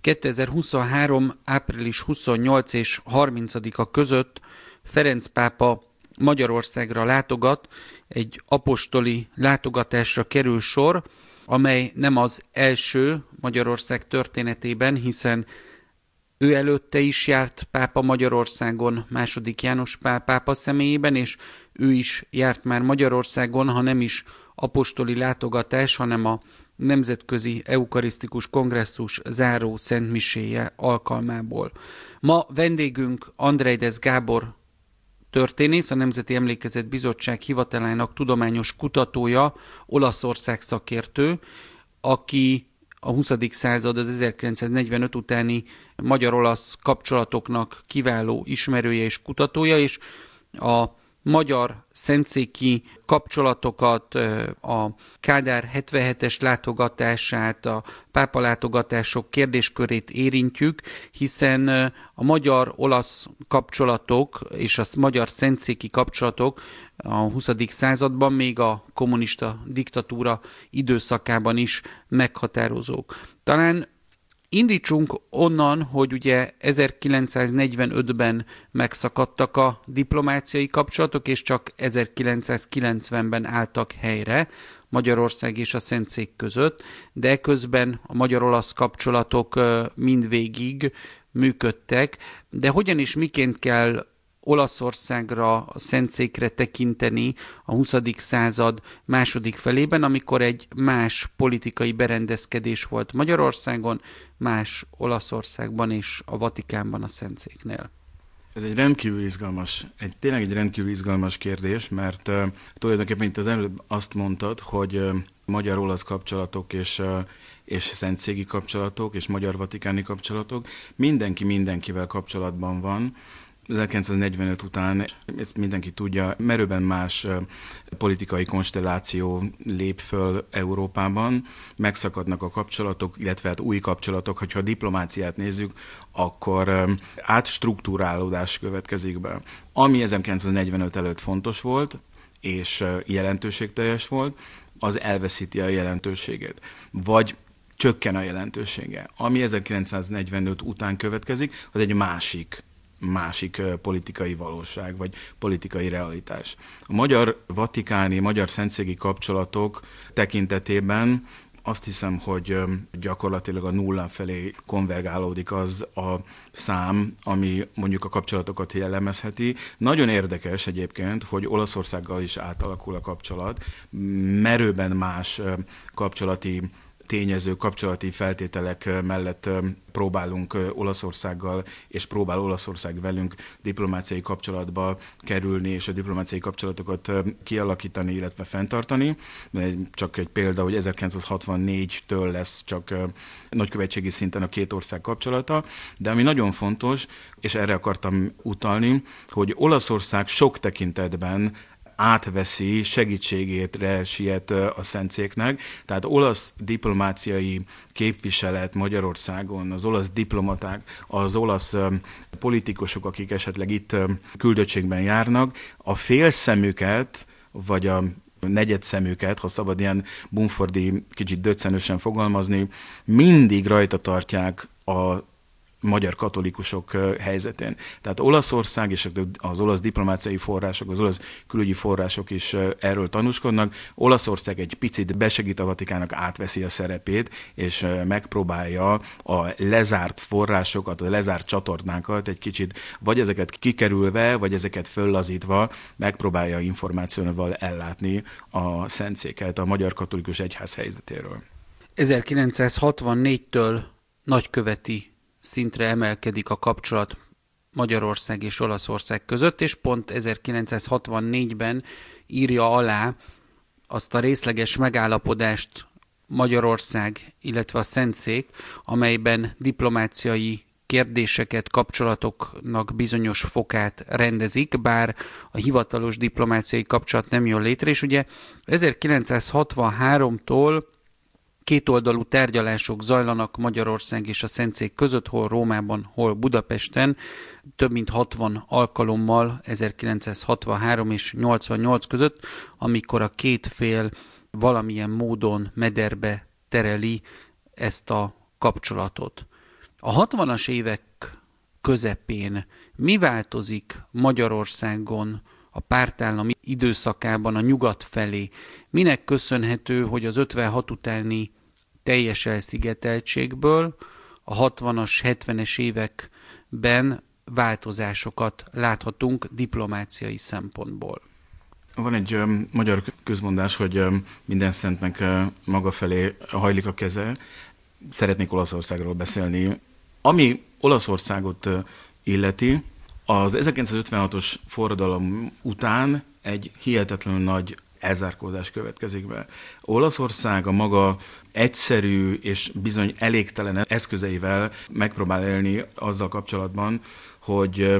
2023. április 28 és 30-a között Ferenc pápa Magyarországra látogat, egy apostoli látogatásra kerül sor, amely nem az első Magyarország történetében, hiszen ő előtte is járt pápa Magyarországon, II. János Pál pápa személyében, és ő is járt már Magyarországon, ha nem is apostoli látogatás, hanem a Nemzetközi Eukarisztikus Kongresszus záró szentmiséje alkalmából. Ma vendégünk Andreides Gábor történész, a Nemzeti Emlékezet Bizottság hivatalának tudományos kutatója, Olaszország szakértő, aki a 20. század, az 1945 utáni magyar-olasz kapcsolatoknak kiváló ismerője és kutatója, és a magyar szentszéki kapcsolatokat, a Kádár 77-es látogatását, a pápalátogatások kérdéskörét érintjük, hiszen a magyar-olasz kapcsolatok és a magyar szentszéki kapcsolatok a 20. században, még a kommunista diktatúra időszakában is meghatározók. Talán indítsunk onnan, hogy ugye 1945-ben megszakadtak a diplomáciai kapcsolatok, és csak 1990-ben álltak helyre Magyarország és a Szentszék között, de eközben a magyar-olasz kapcsolatok mindvégig működtek. De hogyan és miként kell Olaszországra, a Szentszékre tekinteni a 20. század második felében, amikor egy más politikai berendezkedés volt Magyarországon, más Olaszországban és a Vatikánban a Szentszéknél? Ez egy rendkívül izgalmas, tényleg egy rendkívül izgalmas kérdés, mert tulajdonképpen itt az előbb azt mondtad, hogy magyar-olasz kapcsolatok és szentszéki kapcsolatok és magyar-vatikáni kapcsolatok, mindenki mindenkivel kapcsolatban van, 1945 után, ezt mindenki tudja, merőben más politikai konstelláció lép föl Európában, megszakadnak a kapcsolatok, illetve hát új kapcsolatok, hogyha a diplomáciát nézzük, akkor átstruktúrálódás következik be. Ami 1945 előtt fontos volt, és jelentőségteljes volt, az elveszíti a jelentőségét. Vagy csökken a jelentősége. Ami 1945 után következik, az egy másik politikai valóság, vagy politikai realitás. A magyar-vatikáni, magyar-szentszéki kapcsolatok tekintetében azt hiszem, hogy gyakorlatilag a nulla felé konvergálódik az a szám, ami mondjuk a kapcsolatokat jellemezheti. Nagyon érdekes egyébként, hogy Olaszországgal is átalakul a kapcsolat, merőben más kapcsolati tényező, kapcsolati feltételek mellett próbálunk Olaszországgal, és próbál Olaszország velünk diplomáciai kapcsolatba kerülni, és a diplomáciai kapcsolatokat kialakítani, illetve fenntartani. Csak egy példa, hogy 1964-től lesz csak nagykövetségi szinten a két ország kapcsolata, de ami nagyon fontos, és erre akartam utalni, hogy Olaszország sok tekintetben átveszi, segítségére siet a Szentszéknek. Tehát olasz diplomáciai képviselet Magyarországon, az olasz diplomaták, az olasz politikusok, akik esetleg itt küldöttségben járnak, a félszemüket, vagy a negyedszemüket, ha szabad ilyen bumfordi, kicsit döccenősen fogalmazni, mindig rajta tartják a magyar katolikusok helyzetén. Tehát Olaszország és az olasz diplomáciai források, az olasz külügyi források is erről tanúskodnak. Olaszország egy picit besegít a Vatikának, átveszi a szerepét, és megpróbálja a lezárt forrásokat, a lezárt csatornákat egy kicsit, vagy ezeket kikerülve, vagy ezeket föllazítva megpróbálja információval ellátni a Szentszéket a magyar katolikus egyház helyzetéről. 1964-től nagyköveti szintre emelkedik a kapcsolat Magyarország és Olaszország között, és pont 1964-ben írja alá azt a részleges megállapodást Magyarország, illetve a Szentszék, amelyben diplomáciai kérdéseket, kapcsolatoknak bizonyos fokát rendezik, bár a hivatalos diplomáciai kapcsolat nem jön létre, és ugye 1963-tól kétoldalú tárgyalások zajlanak Magyarország és a Szentszék között, hol Rómában, hol Budapesten, több mint 60 alkalommal 1963 és 88 között, amikor a két fél valamilyen módon mederbe tereli ezt a kapcsolatot. A 60-as évek közepén mi változik Magyarországon a pártállami időszakában a nyugat felé? Minek köszönhető, hogy az 56 utáni teljes elszigeteltségből a 60-as, 70-es években változásokat láthatunk diplomáciai szempontból? Van egy magyar közmondás, hogy minden szentnek maga felé hajlik a keze. Szeretnék Olaszországról beszélni. Ami Olaszországot illeti, az 1956-os forradalom után egy hihetetlenül nagy elzárkózás következik be. Olaszország a maga egyszerű és bizony elégtelen eszközeivel megpróbál élni azzal kapcsolatban, hogy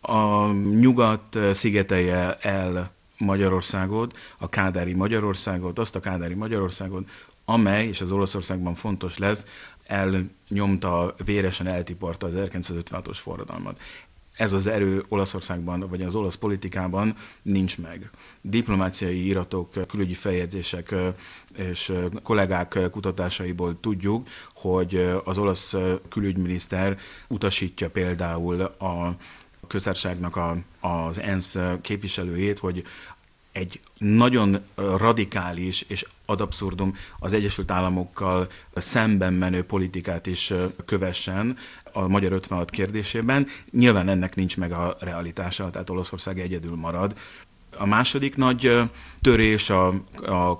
a nyugat szigetelje el Magyarországot, a kádári Magyarországot, azt a kádári Magyarországot, amely, és az Olaszországban fontos lesz, elnyomta, véresen eltiporta az 1956-os forradalmat. Ez az erő Olaszországban, vagy az olasz politikában nincs meg. Diplomáciai iratok, külügyi feljegyzések és kollégák kutatásaiból tudjuk, hogy az olasz külügyminiszter utasítja például a köztársaságnak az ENSZ képviselőjét, hogy egy nagyon radikális és ad abszurdum az Egyesült Államokkal szemben menő politikát is kövessen a magyar 56 kérdésében. Nyilván ennek nincs meg a realitása, tehát Olaszország egyedül marad. A második nagy törés a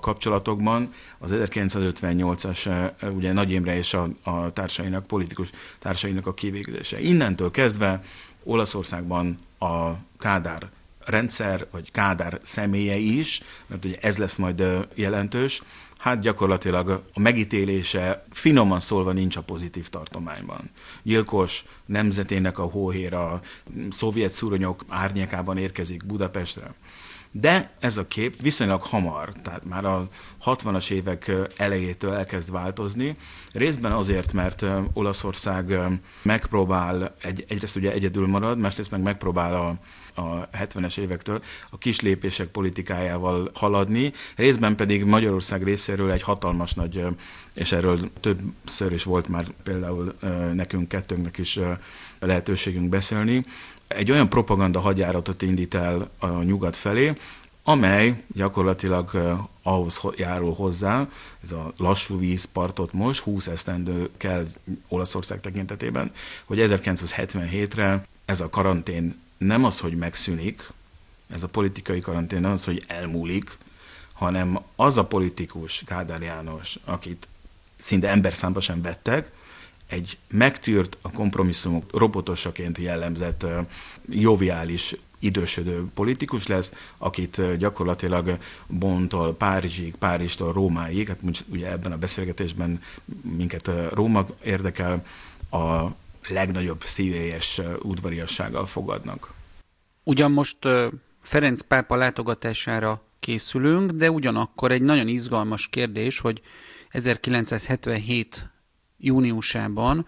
kapcsolatokban az 1958-as ugye Nagy Imre és a társainak, politikus társainak a kivégzése. Innentől kezdve Olaszországban a Kádár rendszer, vagy Kádár személye is, mert ugye ez lesz majd jelentős, hát gyakorlatilag a megítélése finoman szólva nincs a pozitív tartományban. Gyilkos, nemzetének a hóhéra, szovjet szuronyok árnyékában érkezik Budapestre. De ez a kép viszonylag hamar, tehát már a 60-as évek elejétől elkezd változni. Részben azért, mert Olaszország megpróbál, egyrészt ugye egyedül marad, másrészt meg megpróbál a 70-es évektől a kislépések politikájával haladni, részben pedig Magyarország részéről egy hatalmas nagy, és erről többször is volt már például nekünk kettőnknek is lehetőségünk beszélni, egy olyan propaganda hadjáratot indít el a nyugat felé, amely gyakorlatilag ahhoz járul hozzá, ez a lassú vízpartot most, 20 esztendő kell Olaszország tekintetében, hogy 1977-re ez a karantén nem az, hogy megszűnik, ez a politikai karantén nem az, hogy elmúlik, hanem az a politikus, Kádár János, akit szinte emberszámba sem vettek, egy megtűrt, a kompromisszumok robotosaként jellemzett, joviális, idősödő politikus lesz, akit gyakorlatilag Bonntól Párizsig, Párizstól Rómáig, hát ugye ebben a beszélgetésben minket Róma érdekel, a legnagyobb szívélyes udvariassággal fogadnak. Ugyan most Ferenc pápa látogatására készülünk, de ugyanakkor egy nagyon izgalmas kérdés, hogy 1977 júniusában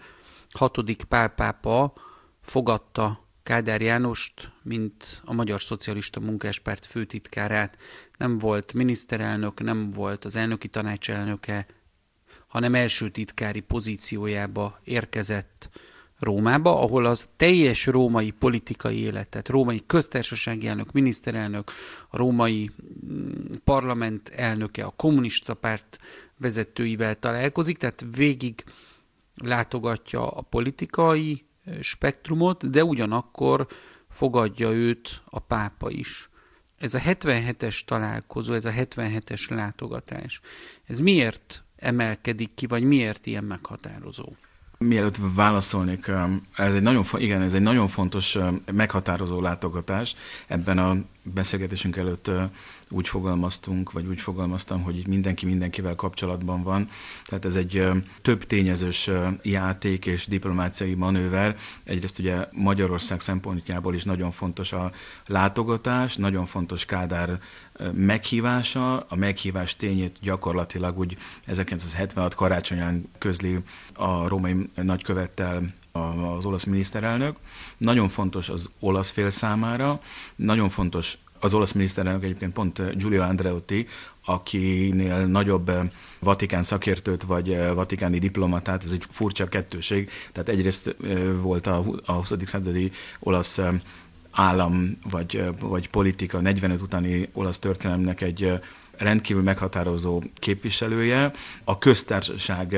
VI. Pál pápa fogadta Kádár Jánost, mint a Magyar Szocialista Munkáspárt főtitkárát. Nem volt miniszterelnök, nem volt az elnöki tanács elnöke, hanem első titkári pozíciójába érkezett Rómába, ahol az teljes római politikai életet, római köztársasági elnök, miniszterelnök, a római parlament elnöke, a kommunista párt vezetőivel találkozik, tehát végig látogatja a politikai spektrumot, de ugyanakkor fogadja őt a pápa is. Ez a 77-es találkozó, ez a 77-es látogatás, ez miért emelkedik ki, vagy miért ilyen meghatározó? Mielőtt válaszolnék, ez egy nagyon fontos meghatározó látogatás. Ebben a beszélgetésünk előtt úgy fogalmaztunk, vagy úgy fogalmaztam, hogy mindenki mindenkivel kapcsolatban van. Tehát ez egy több tényezős játék és diplomáciai manőver. Egyrészt ugye Magyarország szempontjából is nagyon fontos a látogatás, nagyon fontos Kádár meghívása. A meghívás tényét gyakorlatilag úgy 1976 karácsonyán közli a római nagykövettel az olasz miniszterelnök. Nagyon fontos az olasz fél számára, nagyon fontos az olasz miniszterelnök, egyébként pont Giulio Andreotti, akinél nagyobb vatikán szakértőt vagy vatikáni diplomatát, ez egy furcsa kettőség, tehát egyrészt volt a 20. századi olasz állam vagy politika, 45 utáni olasz történelemnek egy rendkívül meghatározó képviselője, a köztársaság,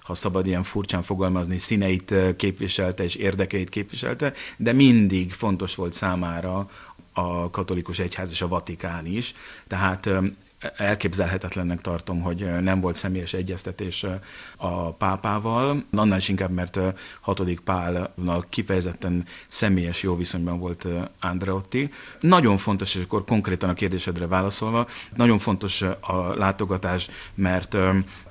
ha szabad ilyen furcsán fogalmazni, színeit képviselte és érdekeit képviselte, de mindig fontos volt számára a katolikus egyház és a Vatikán is, tehát elképzelhetetlennek tartom, hogy nem volt személyes egyeztetés a pápával, annál is inkább, mert VI. Pálnak kifejezetten személyes jó viszonyban volt Andreotti. Nagyon fontos, és akkor konkrétan a kérdésedre válaszolva, nagyon fontos a látogatás, mert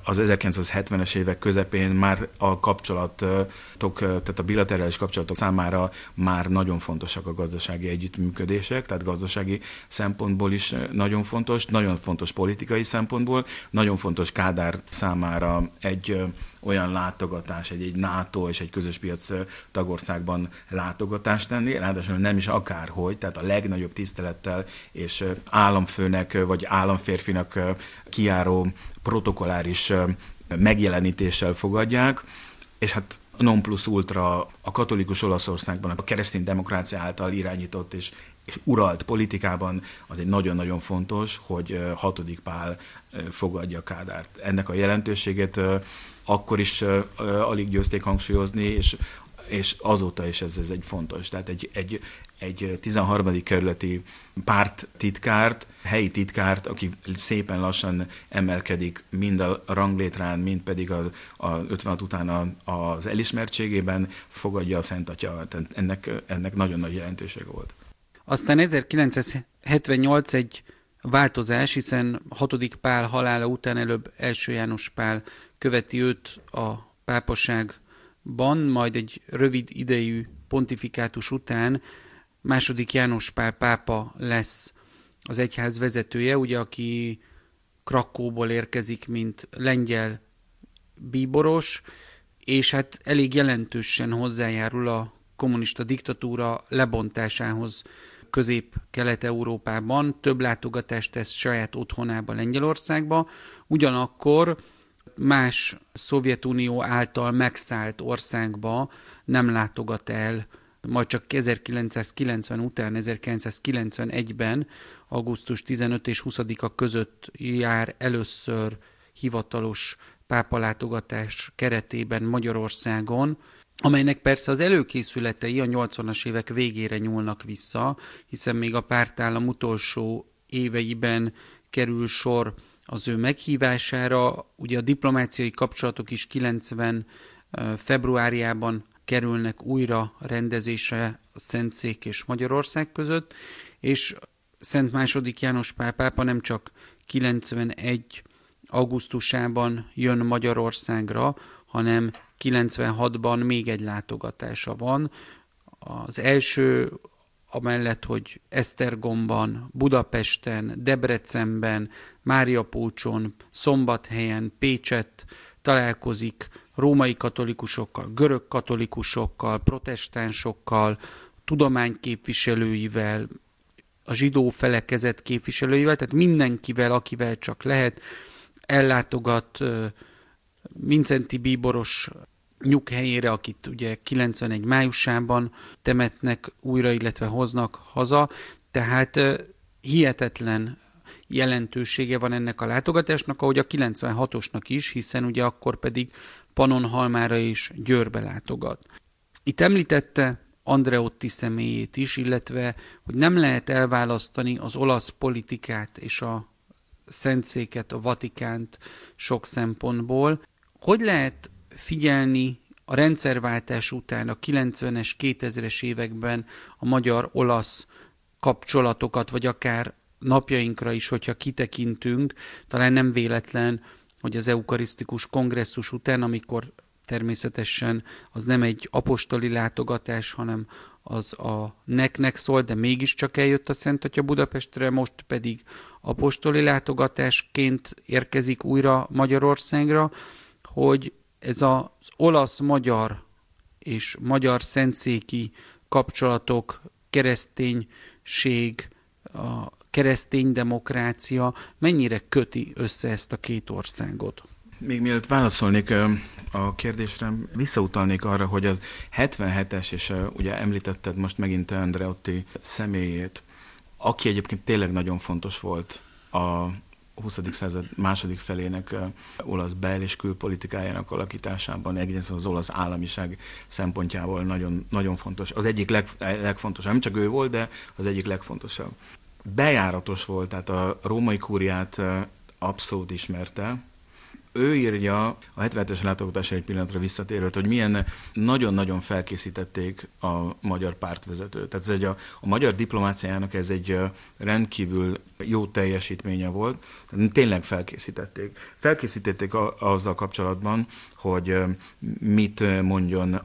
az 1970-es évek közepén már a kapcsolatok, tehát a bilaterális kapcsolatok számára már nagyon fontosak a gazdasági együttműködések, tehát gazdasági szempontból is nagyon fontos politikai szempontból, nagyon fontos Kádár számára egy olyan látogatás, egy NATO és egy közös piac tagországban látogatást tenni, ráadásul nem is akárhogy, tehát a legnagyobb tisztelettel és államfőnek vagy államférfinak kijáró protokolláris megjelenítéssel fogadják, és hát non plus ultra a katolikus Olaszországban, a keresztény demokrácia által irányított és uralt politikában az egy nagyon-nagyon fontos, hogy VI. Pál fogadja Kádárt. Ennek a jelentőségét akkor is alig győzték hangsúlyozni, és azóta is ez egy fontos. Tehát egy 13. kerületi párttitkárt, helyi titkárt, aki szépen lassan emelkedik mind a ranglétrán, mind pedig az 56 után az elismertségében, fogadja a Szent Atya. Ennek nagyon nagy jelentősége volt. Aztán 1978 egy változás, hiszen VI. Pál halála után előbb I. János Pál követi őt a pápaságban, majd egy rövid idejű pontifikátus után II. János Pál pápa lesz az egyház vezetője, ugye, aki Krakóból érkezik, mint lengyel bíboros, és hát elég jelentősen hozzájárul a kommunista diktatúra lebontásához Közép-Kelet-Európában, több látogatást tesz saját otthonába, Lengyelországba, ugyanakkor más Szovjetunió által megszállt országba nem látogat el, majd csak 1990 után, 1991-ben, augusztus 15 és 20-a között jár először hivatalos pápalátogatás keretében Magyarországon, amelynek persze az előkészületei a 80-as évek végére nyúlnak vissza, hiszen még a pártállam utolsó éveiben kerül sor az ő meghívására. Ugye a diplomáciai kapcsolatok is 90 februárjában kerülnek újra rendezésre a Szentszék és Magyarország között, és Szent II. János Pál pápa nem csak 91. augusztusában jön Magyarországra, hanem 96-ban még egy látogatása van. Az első, amellett, hogy Esztergomban, Budapesten, Debrecenben, Máriapócson, Szombathelyen, Pécsett találkozik római katolikusokkal, görög katolikusokkal, protestánsokkal, tudományképviselőivel, a zsidó felekezet képviselőivel, tehát mindenkivel, akivel csak lehet, ellátogat Mindszenty bíboros nyughelyére, akit ugye 91 májusában temetnek újra, illetve hoznak haza, tehát hihetetlen jelentősége van ennek a látogatásnak, ahogy a 96-osnak is, hiszen ugye akkor pedig Pannonhalmára és Győrbe látogat. Itt említette Andreotti személyét is, illetve hogy nem lehet elválasztani az olasz politikát és a Szentszéket, a Vatikánt sok szempontból. Hogy lehet figyelni a rendszerváltás után, a 90-es, 2000-es években a magyar-olasz kapcsolatokat, vagy akár napjainkra is, hogyha kitekintünk, talán nem véletlen, hogy az eukarisztikus kongresszus után, amikor természetesen az nem egy apostoli látogatás, hanem az a nek-nek szólt, de mégiscsak eljött a Szent Atya Budapestre, most pedig apostoli látogatásként érkezik újra Magyarországra, hogy ez az olasz-magyar és magyar-szentszéki kapcsolatok, kereszténység, a keresztény demokrácia mennyire köti össze ezt a két országot? Még mielőtt válaszolnék a kérdésre, visszautalnék arra, hogy az 77-es, és ugye említetted most megint Andreotti személyét, aki egyébként tényleg nagyon fontos volt a 20. század második felének olasz bel- és külpolitikájának alakításában, egyrészt az olasz államiság szempontjából nagyon, nagyon fontos. Az egyik legfontosabb, nem csak ő volt, de az egyik legfontosabb. Bejáratos volt, tehát a római kúriát abszolút ismerte. Ő írja a 77-es látogatásra egy pillanatra visszatérőt, hogy milyen nagyon-nagyon felkészítették a magyar pártvezetőt. Tehát ez a magyar diplomáciának ez egy rendkívül jó teljesítménye volt. Tényleg felkészítették. Felkészítették azzal kapcsolatban, hogy mit mondjon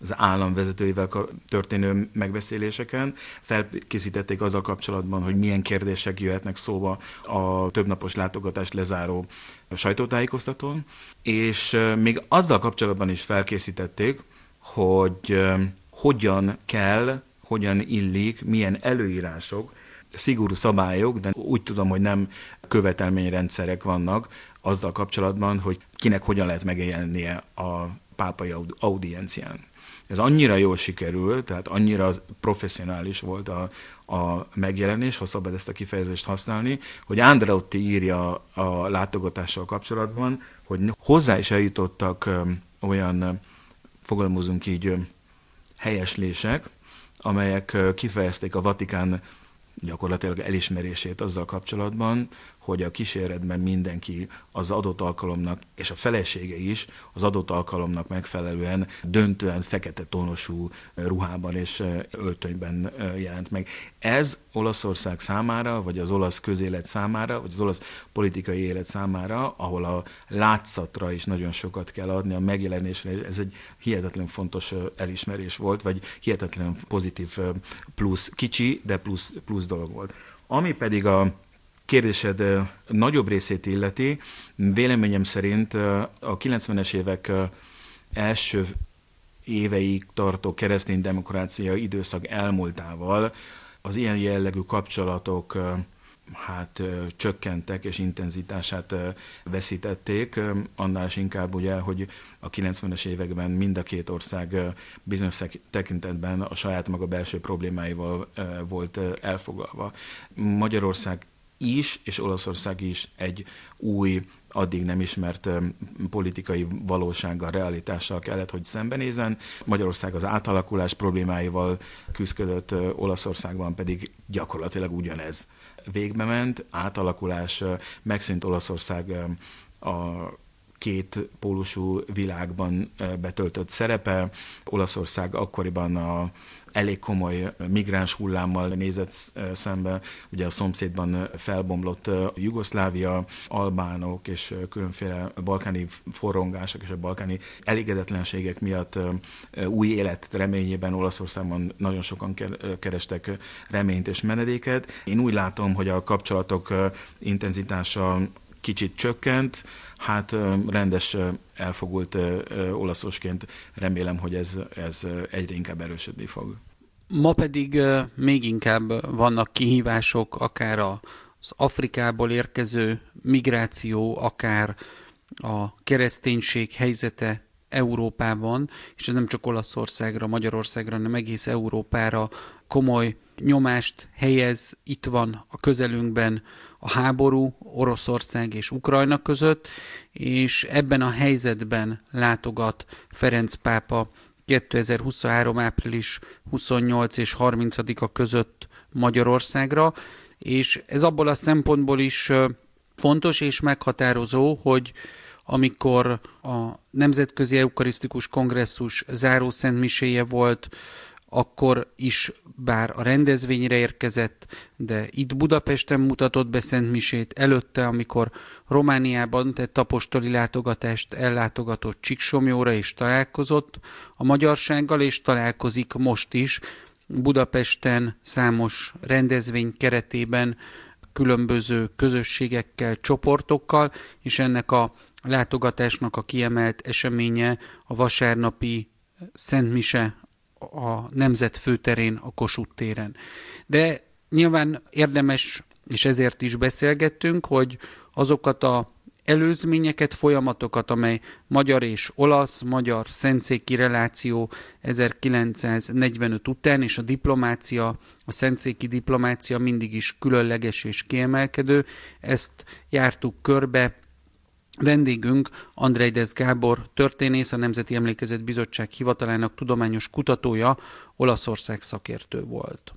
az államvezetőivel történő megbeszéléseken, felkészítették azzal kapcsolatban, hogy milyen kérdések jöhetnek szóba a többnapos látogatást lezáró sajtótájékoztatón, és még azzal kapcsolatban is felkészítették, hogy hogyan kell, hogyan illik, milyen előírások, szigorú szabályok, de úgy tudom, hogy nem követelményrendszerek vannak azzal kapcsolatban, hogy kinek hogyan lehet megjelennie a pápai audiencián. Ez annyira jól sikerült, tehát annyira professzionális volt a megjelenés, ha szabad ezt a kifejezést használni, hogy Andreotti írja a látogatással kapcsolatban, hogy hozzá is eljutottak olyan, fogalmazunk így, helyeslések, amelyek kifejezték a Vatikán gyakorlatilag elismerését azzal kapcsolatban, hogy a kíséretben mindenki az adott alkalomnak, és a felesége is az adott alkalomnak megfelelően döntően fekete tónosú ruhában és öltönyben jelent meg. Ez Olaszország számára, vagy az olasz közélet számára, vagy az olasz politikai élet számára, ahol a látszatra is nagyon sokat kell adni, a megjelenésre, ez egy hihetetlen fontos elismerés volt, vagy hihetetlen pozitív plusz, kicsi, de plusz dolog volt. Ami pedig a kérdésed nagyobb részét illeti, véleményem szerint a 90-es évek első éveig tartó keresztény demokrácia időszak elmúltával az ilyen jellegű kapcsolatok csökkentek és intenzitását veszítették, annál is inkább ugye, hogy a 90-es években mind a két ország bizonyos tekintetben a saját maga belső problémáival volt elfoglalva. Magyarország is, és Olaszország is egy új, addig nem ismert politikai valósággal, realitással kellett, hogy szembenézzen. Magyarország az átalakulás problémáival küzdött, Olaszországban pedig gyakorlatilag ugyanez végbe ment. Átalakulás, megszűnt Olaszország a két pólusú világban betöltött szerepe. Olaszország akkoriban elég komoly migráns hullámmal nézett szembe, ugye a szomszédban felbomlott Jugoszlávia, albánok és különféle balkáni forrongások és a balkáni elégedetlenségek miatt új élet reményében Olaszországban nagyon sokan kerestek reményt és menedéket. Én úgy látom, hogy a kapcsolatok intenzitása kicsit csökkent, rendes elfogult olaszosként remélem, hogy ez egyre inkább erősödni fog. Ma pedig még inkább vannak kihívások, akár az Afrikából érkező migráció, akár a kereszténység helyzete Európában, és ez nem csak Olaszországra, Magyarországra, hanem egész Európára komoly nyomást helyez. Itt van a közelünkben a háború Oroszország és Ukrajna között, és ebben a helyzetben látogat Ferenc pápa 2023. április 28 és 30-a között Magyarországra, és ez abból a szempontból is fontos és meghatározó, hogy amikor a Nemzetközi Eukarisztikus Kongresszus záró szentmiséje volt, akkor is, bár a rendezvényre érkezett, de itt Budapesten mutatott be szentmisét, előtte, amikor Romániában tett apostoli látogatást, ellátogatott Csíksomjóra és találkozott a magyarsággal, és találkozik most is Budapesten számos rendezvény keretében különböző közösségekkel, csoportokkal, és ennek a látogatásnak a kiemelt eseménye a vasárnapi szentmise a nemzet főterén, a Kossuth téren. De nyilván érdemes és ezért is beszélgettünk, hogy azokat a előzményeket, folyamatokat, amely magyar és olasz, magyar-szentszéki reláció 1945 után, és a diplomácia, a szentszéki diplomácia mindig is különleges és kiemelkedő, ezt jártuk körbe. Vendégünk Andreides Gábor történész, a Nemzeti Emlékezet Bizottság hivatalának tudományos kutatója, Olaszország szakértő volt.